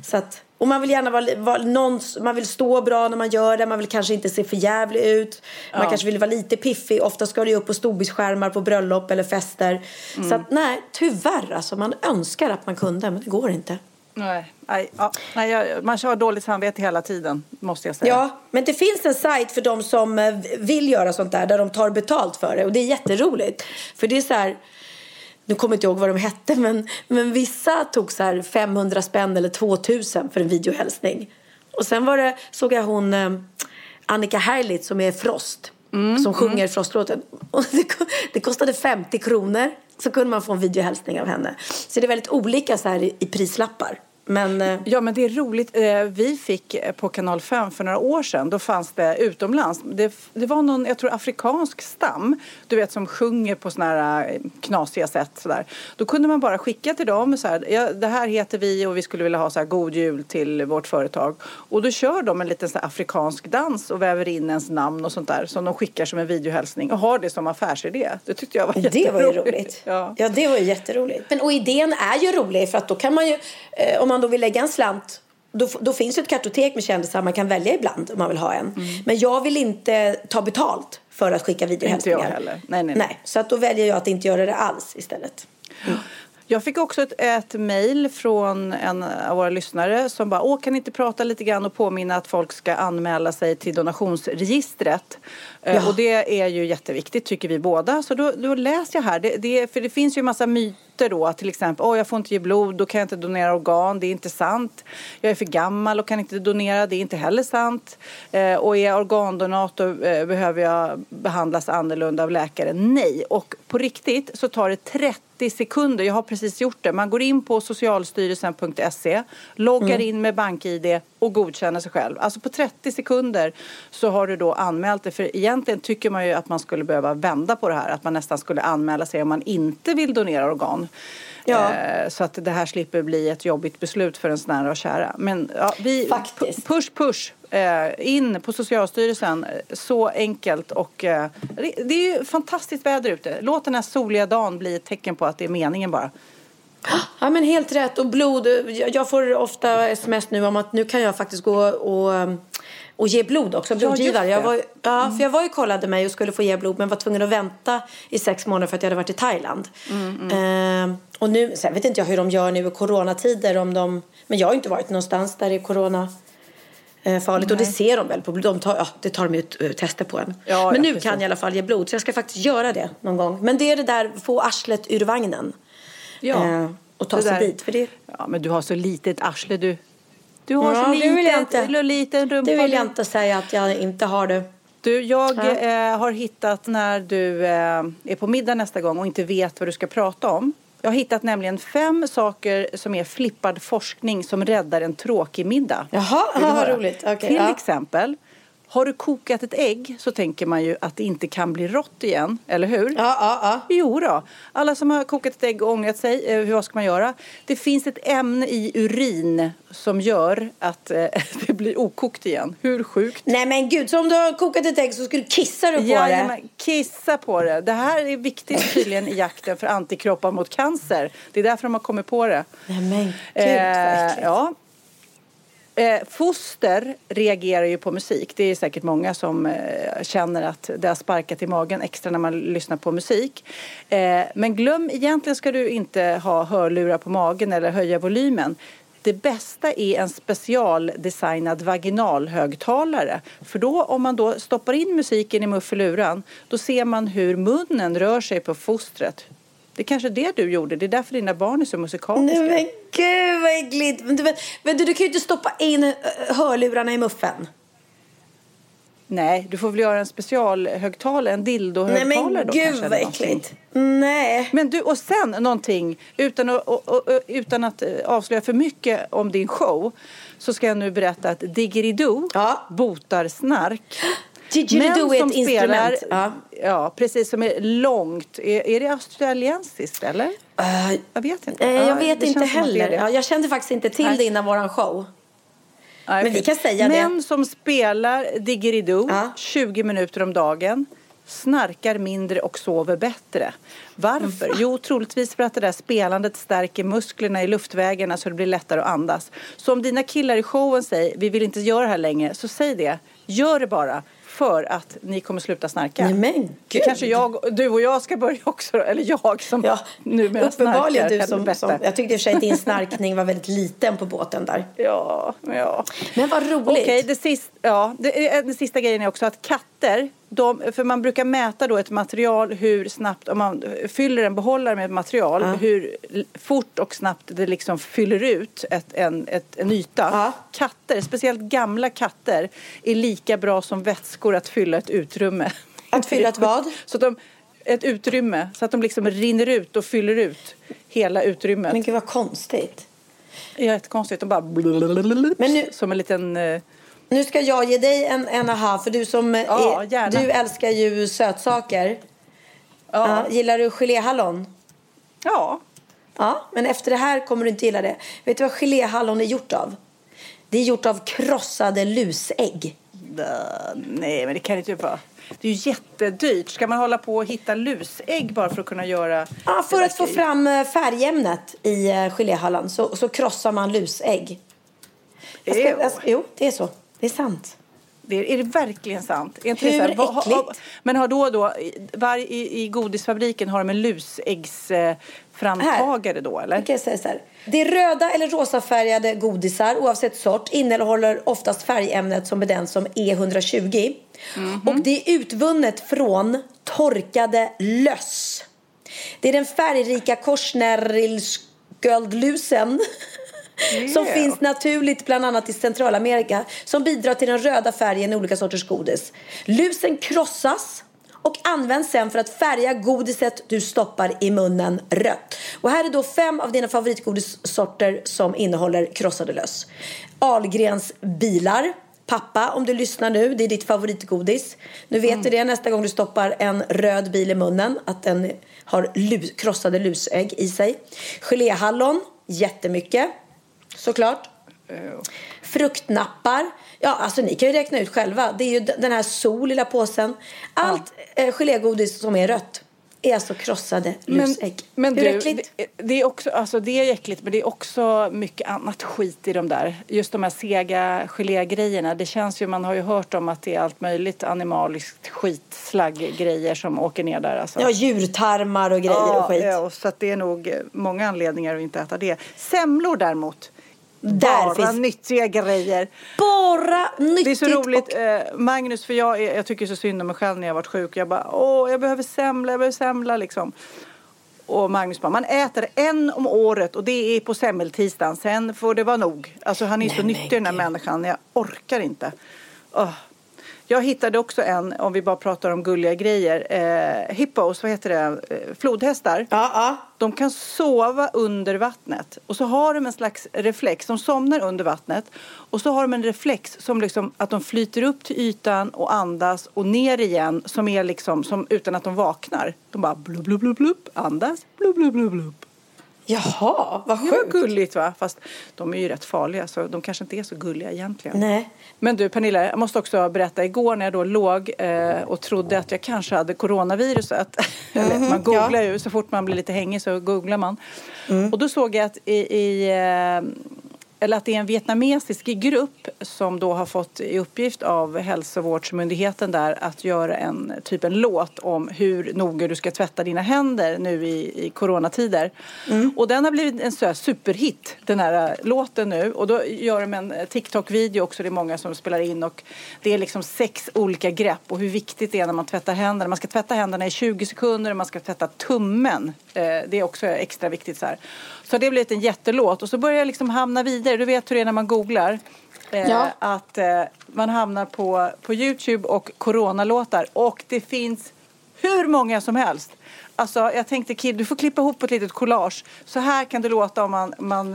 så att... Och man vill gärna vara någon, man vill stå bra när man gör det. Man vill kanske inte se för jävlig ut. Man kanske vill vara lite piffig. Ofta ska det ju upp på storbildsskärmar på bröllop eller fester. Så att nej, tyvärr. Alltså, man önskar att man kunde, men det går inte. Nej, man har dåligt samvete hela tiden, måste jag säga. Ja, men det finns en sajt för de som vill göra sånt där de tar betalt för det. Och det är jätteroligt. För det är så här... Nu kommer inte jag ihåg vad de hette, men vissa tog så här 500 spänn eller 2000 för en videohälsning. Och sen såg jag hon Annika Herlitz som är Frost, som sjunger Frostlåten. Och det kostade 50 kronor så kunde man få en videohälsning av henne. Så det är väldigt olika så här i prislappar. Men, ja, men det är roligt. Vi fick på Kanal 5 för några år sedan. Då fanns det utomlands. Det var någon, jag tror, afrikansk stam. Du vet, som sjunger på såna här knasiga sätt. Så där. Då kunde man bara skicka till dem. Så här, det här heter vi och vi skulle vilja ha så här, god jul till vårt företag. Och då kör de en liten så här, afrikansk dans och väver in ens namn och sånt där. Som de skickar som en videohälsning. Och har det som affärsidé. Det tyckte jag var jätteroligt. Det var ju roligt. Ja, det var ju jätteroligt. Men, och idén är ju rolig för att då kan man ju... om man då vill lägga en slant, då finns ju ett kartotek med kändisar man kan välja ibland om man vill ha en. Men jag vill inte ta betalt för att skicka videohälsningar. Inte jag heller. Nej. Så att då väljer jag att inte göra det alls istället. Jag fick också ett mejl från en av våra lyssnare som bara, kan inte prata lite grann och påminna att folk ska anmäla sig till donationsregistret. Ja. Och det är ju jätteviktigt tycker vi båda. Så då läser jag här, för det finns ju en massa myter då. Till exempel, jag får inte ge blod, då kan jag inte donera organ, det är inte sant. Jag är för gammal och kan inte donera, det är inte heller sant. Och är jag organdonator behöver jag behandlas annorlunda av läkare. Nej, och på riktigt så tar det 30 sekunder, jag har precis gjort det. Man går in på socialstyrelsen.se, loggar in med bank-ID och godkänner sig själv. Alltså på 30 sekunder så har du då anmält det. För egentligen tycker man ju att man skulle behöva vända på det här. Att man nästan skulle anmäla sig om man inte vill donera organ. Ja. Så att det här slipper bli ett jobbigt beslut för en sån här och kära. Men ja, push. In på Socialstyrelsen. Så enkelt. Och det är ju fantastiskt väder ute. Låt den här soliga dagen bli ett tecken på att det är meningen bara. Ja, men helt rätt. Och blod. Jag får ofta sms nu om att nu kan jag faktiskt gå och ge blod också. Blodgivare. För jag var ju kollade mig och skulle få ge blod. Men var tvungen att vänta i 6 månader för att jag hade varit i Thailand. Och nu, sen vet inte jag hur de gör nu i coronatider. Men jag har ju inte varit någonstans där det är corona... farligt. Nej. Och det ser de väl på blod. Det tar de ut tester på en. Ja, men nu kan jag i alla fall ge blod. Så jag ska faktiskt göra det någon gång. Men det är det där, få arslet ur vagnen. Ja. Och ta sig dit. För det... Ja, men du har så litet arsle du. Du har så liten rumpa. Det vill jag inte säga att jag inte har det. Du, jag har hittat när du är på middag nästa gång och inte vet vad du ska prata om. Jag har hittat nämligen 5 saker som är flippad forskning som räddar en tråkig middag. Jaha, vad roligt. Okay, till exempel, Har du kokat ett ägg så tänker man ju att det inte kan bli rått igen, eller hur? Ja. Jo då. Alla som har kokat ett ägg och ångrat sig, vad ska man göra? Det finns ett ämne i urin som gör att det blir okokt igen. Hur sjukt? Nej men gud, så om du har kokat ett ägg så skulle du kissa på det. Ja, men kissa på det. Det här är viktigt tydligen i jakten för antikroppar mot cancer. Det är därför de har kommit på det. Nej men gud, verkligen. Ja. Foster reagerar ju på musik. Det är säkert många som känner att det har sparkat i magen extra när man lyssnar på musik. Men glöm, egentligen ska du inte ha hörlurar på magen eller höja volymen. Det bästa är en specialdesignad vaginalhögtalare. För då, om man då stoppar in musiken i muffeluran, då ser man hur munnen rör sig på fostret. Det är kanske det du gjorde. Det är därför dina barn är så musikaliska. Nej, men gud vad äckligt. Men du kan ju inte stoppa in hörlurarna i muffen. Nej, du får väl göra en specialhögtalare, en dildohögtalare då kanske. Nej men gud vad äckligt. Nej. Men du, och sen någonting, utan att avslöja för mycket om din show, så ska jag nu berätta att Diggeridoo botar snark. Didgeridoo är ett instrument. Ja, precis, som är långt. Är det australiensiskt eller? Jag vet inte. Jag vet inte heller. Jag kände faktiskt inte till det innan våran show. Men okay. Vi kan säga det. Män som spelar Didgeridoo 20 minuter om dagen snarkar mindre och sover bättre. Varför? Jo, troligtvis för att det där spelandet stärker musklerna i luftvägarna så det blir lättare att andas. Så om dina killar i showen säger vi vill inte göra det här längre, så säg det. Gör det bara. För att ni kommer sluta snarka. Nej, men gud. Det kanske du och jag ska börja också. Eller jag som numera snarkar. Du som, jag tyckte i och för sig att din snarkning var väldigt liten på båten där. Ja. Men vad roligt. Okej, den sista grejen är också att katter, för man brukar mäta då ett material hur snabbt, om man fyller en behållare med ett material, hur fort och snabbt det liksom fyller ut en yta. Katter, speciellt gamla katter, är lika bra som vätskor att fylla ett utrymme. Att fylla ett vad? Så att ett utrymme, så att de liksom rinner ut och fyller ut hela utrymmet. Men gud vad konstigt. Ja, ett konstigt. De bara som en liten... Nu ska jag ge dig en aha, för du som du älskar ju sötsaker. Ja. Gillar du geléhallon? Ja. Ja, men efter det här kommer du inte gilla det. Vet du vad geléhallon är gjort av? Det är gjort av krossade lusägg. Nej, men det kan inte vara. Det är ju jättedyrt. Ska man hålla på och hitta lusägg bara för att kunna göra... Ja, för att få fram färgämnet i geléhallon så krossar man lusägg. Jo, det är så. Det är sant. Är det verkligen sant? Är inte hur äckligt? Men har då i godisfabriken har de en lusäggsframtagare då, eller? Okej, säg så här. Det röda eller rosafärgade godisar, oavsett sort, innehåller oftast färgämnet som benämns som E120. Mm-hmm. Och det är utvunnet från torkade löss. Det är den färgrika korsnärilsköldlusen som finns naturligt bland annat i Centralamerika, som bidrar till den röda färgen i olika sorters godis. Lusen krossas och används sen för att färga godiset du stoppar i munnen rött. Och här är då 5 av dina favoritgodissorter som innehåller krossade löss. Ahlgrens bilar. Pappa, om du lyssnar nu, det är ditt favoritgodis. Nu vet du det, nästa gång du stoppar en röd bil i munnen, att den har krossade lusägg i sig. Geléhallon, jättemycket. Såklart. Fruktnappar. Ja, alltså ni kan ju räkna ut själva. Det är ju den här lilla påsen. Allt gelégodis som är rött är alltså krossade lusägg. Men hur äckligt? Det är också, alltså det är äckligt, men det är också mycket annat skit i de där. Just de här sega gelégrejerna. Det känns ju, man har ju hört om att det är allt möjligt animaliskt skit, slagggrejer som åker ner där. Alltså. Ja, djurtarmar och grejer och skit. Ja, så att det är nog många anledningar att inte äta det. Semlor däremot. Där bara nyttiga grejer. Bara nyttigt. Det är så roligt, Magnus, för jag tycker så synd om mig själv när jag varit sjuk. Jag bara, jag behöver semla liksom. Och Magnus bara, man äter en om året och det är på semmeltisdagen. Sen får det vara nog. Alltså han är så nyttig den här människan. Jag orkar inte. Jag hittade också en, om vi bara pratar om gulliga grejer, hippos, vad heter det? Flodhästar. Ja. De kan sova under vattnet. Och så har de en slags reflex. De somnar under vattnet. Och så har de en reflex som liksom att de flyter upp till ytan och andas och ner igen. Som är liksom, som utan att de vaknar. De bara blub, blub, blub, blub, andas, blub, blub, blub, blub. Jaha, vad sjukt. Det var gulligt, va? Fast de är ju rätt farliga så de kanske inte är så gulliga egentligen. Nej. Men du Pernilla, jag måste också berätta. Igår när jag då låg och trodde att jag kanske hade coronaviruset. Mm-hmm, man googlar ju, så fort man blir lite hängig så googlar man. Mm. Och då såg jag att eller att det är en vietnamesisk grupp som då har fått i uppgift av hälsovårdsmyndigheten där att göra en typ en låt om hur noga du ska tvätta dina händer nu i coronatider. Mm. Och den har blivit en sån superhit, den här låten nu. Och då gör de en TikTok-video också, det är många som spelar in och det är liksom 6 olika grepp och hur viktigt det är när man tvättar händerna. Man ska tvätta händerna i 20 sekunder och man ska tvätta tummen. Det är också extra viktigt så här. Så det har blivit en jättelåt och så börjar jag liksom hamna vidare. Du vet hur det är när man googlar att man hamnar på YouTube och coronalåtar och det finns hur många som helst. Alltså jag tänkte Kid, du får klippa ihop ett litet collage. Så här kan det låta om man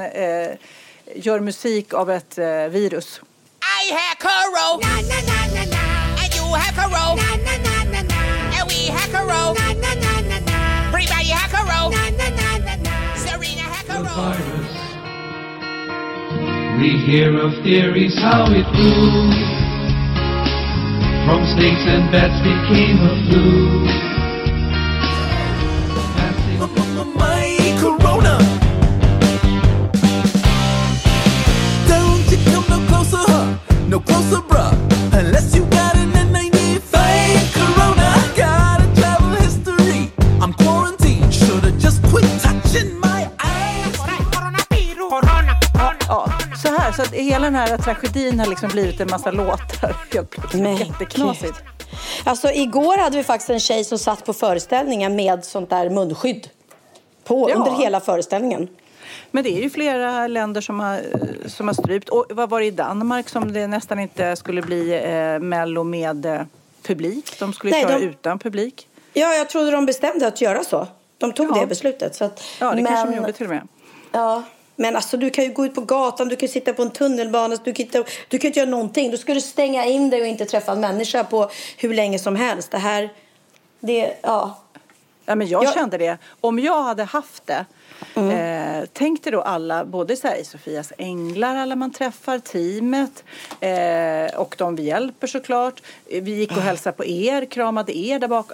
gör musik av ett virus. I have corona. Na, na, na, na, na. And you have corona. Na, na, na, na, na. And we have corona. Na, na, na, na, na. Everybody have corona. Na, na, na, na, na. Serena have corona. We hear of theories how it grew. From snakes and bats became a flu. My corona. Don't you come no closer, huh? No closer, bruh. Unless you got an N95 corona. Got a travel history. I'm quarantined. Should've just quit touching my eyes. Corona, corona. Så här, så att hela den här tragedin har liksom blivit en massa låtar. Jätteknasigt. Alltså igår hade vi faktiskt en tjej som satt på föreställningen med sånt där munskydd på under hela föreställningen. Men det är ju flera länder som har strypt. Och vad var det i Danmark som det nästan inte skulle bli mello med publik? De skulle köra utan publik. Ja, jag trodde de bestämde att göra så. De tog det beslutet. Så att, ja, det kanske de gjorde till och med. Ja. Men alltså du kan ju gå ut på gatan, du kan sitta på en tunnelbana, du kan inte göra någonting. Då ska du stänga in dig och inte träffa en människa på hur länge som helst. Det här, Ja, men jag kände det. Om jag hade haft det, tänkte då alla, både så här, Sofias änglar, alla man träffar, teamet och de vi hjälper såklart. Vi gick och hälsade på er, kramade er där bak.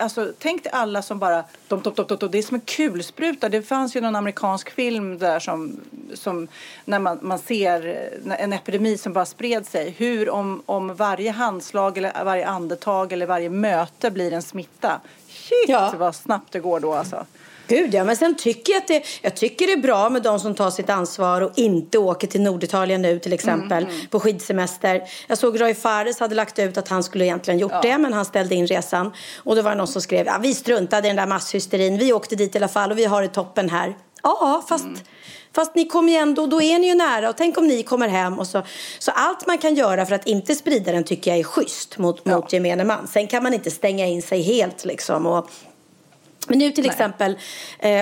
Alltså, tänk alla som bara, det är som en kulspruta. Det fanns ju någon amerikansk film där som när man ser en epidemi som bara spred sig. Hur om varje handslag eller varje andetag eller varje möte blir en smitta. Shit, vad snabbt det går då alltså. Gud ja, men sen tycker jag att jag tycker det är bra med de som tar sitt ansvar och inte åker till Norditalien nu till exempel på skidsemester. Jag såg Roy Fares hade lagt ut att han skulle egentligen gjort det, men han ställde in resan. Och då var det någon som skrev, vi struntade i den där masshysterin, vi åkte dit i alla fall och vi har det toppen här. Ja, fast ni kommer ju ändå och då är ni ju nära och tänk om ni kommer hem och så allt man kan göra för att inte sprida den tycker jag är schysst mot gemene man. Sen kan man inte stänga in sig helt liksom och men nu till exempel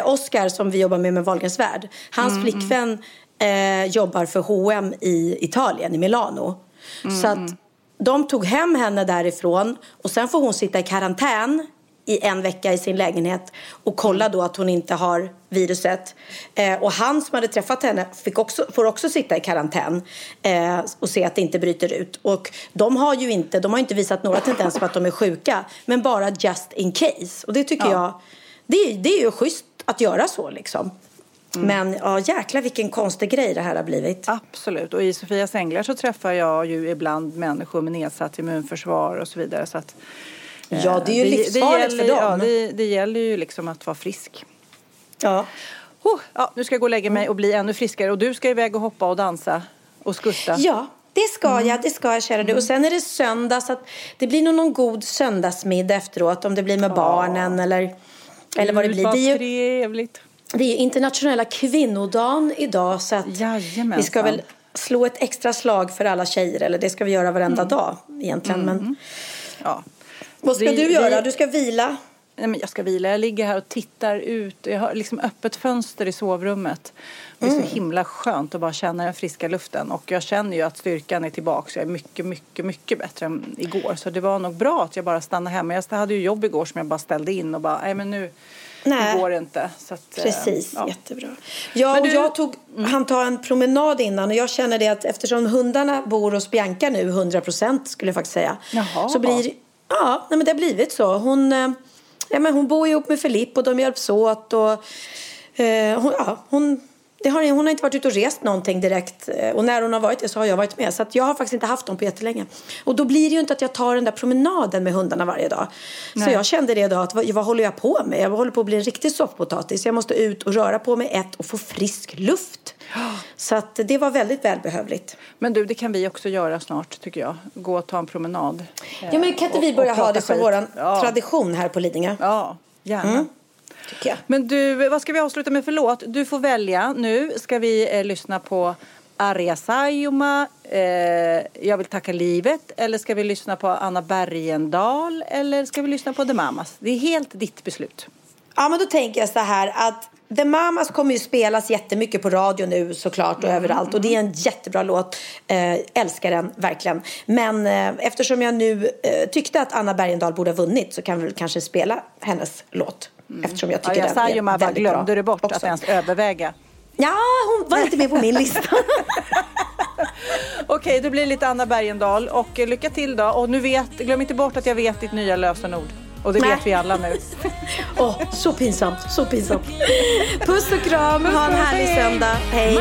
Oscar som vi jobbar med Valgrens värld, hans flickvän jobbar för H&M i Italien, i Milano. Så att de tog hem henne därifrån och sen får hon sitta i karantän i en vecka i sin lägenhet och kolla då att hon inte har viruset. Och han som hade träffat henne får också sitta i karantän och se att det inte bryter ut. Och de har inte visat några tendenser på att de är sjuka, men bara just in case. Och det tycker jag, det är ju schysst att göra så liksom. Mm. Men jäkla vilken konstig grej det här har blivit. Absolut, och i Sofias änglar så träffar jag ju ibland människor med nedsatt immunförsvar och så vidare så att ja, det är ju livsfarligt för dem. Ja, det gäller ju liksom att vara frisk. Ja. Nu ska jag gå och lägga mig och bli ännu friskare. Och du ska iväg och hoppa och dansa och skutta. Ja, det ska jag kära du. Och sen är det söndag så att det blir nog någon god söndagsmiddag efteråt. Om det blir med barnen eller vad det blir. Det är trevligt. Det är ju internationella kvinnodagen idag så att vi ska väl slå ett extra slag för alla tjejer. Eller det ska vi göra varenda dag egentligen. Men... ja. Vad ska du göra? Du ska vila. Nej, men jag ska vila. Jag ligger här och tittar ut. Jag har liksom öppet fönster i sovrummet. Det är så himla skönt att bara känna den friska luften. Och jag känner ju att styrkan är tillbaka. Så jag är mycket bättre än igår. Så det var nog bra att jag bara stannade hemma. Jag hade ju jobb igår som jag bara ställde in. Och bara, nej men nu går det inte. Så att, precis, ja. Jättebra. Ja, och jag tog han ta en promenad innan. Och jag känner det att eftersom hundarna bor hos Bianca nu 100% skulle jag faktiskt säga. Jaha. Så blir... ja, nej, men det har blivit så. Hon bor ihop med Filipp och de hjälps åt. Och, hon har inte varit ute och rest någonting direkt. Och när hon har varit det så har jag varit med. Så att jag har faktiskt inte haft dem på jättelänge. Och då blir det ju inte att jag tar den där promenaden med hundarna varje dag. Nej. Så jag kände det idag att vad håller jag på med? Jag håller på att bli en riktig soffpotatis. Jag måste ut och röra på mig och få frisk luft. Så att det var väldigt välbehövligt. Men du, det kan vi också göra snart tycker jag. Gå och ta en promenad. Ja, men kan inte vi börja ha det som vår tradition här på Lidingö? Ja, gärna. Men du, vad ska vi avsluta med för låt? Du får välja nu. Ska vi lyssna på Arja Saijonmaa, Jag vill tacka livet, eller ska vi lyssna på Anna Bergendahl, eller ska vi lyssna på The Mamas? Det är helt ditt beslut. Ja, men då tänker jag så här att The Mamas kommer ju spelas jättemycket på radio nu såklart och överallt. Och det är en jättebra låt. Älskar den, verkligen. Men eftersom jag nu tyckte att Anna Bergendahl borde ha vunnit så kan vi kanske spela hennes låt. Eftersom jag tycker den är väldigt bra. Glömde du bort också. Att ens överväga? Ja, hon var inte med på min lista. Okej, det blir lite Anna Bergendahl. Och lycka till då. Och glöm inte bort att jag vet ditt nya lösenord. Och det vet vi alla nu. Så pinsamt, så pinsamt. Puss och kram, ha en härlig söndag. Hej.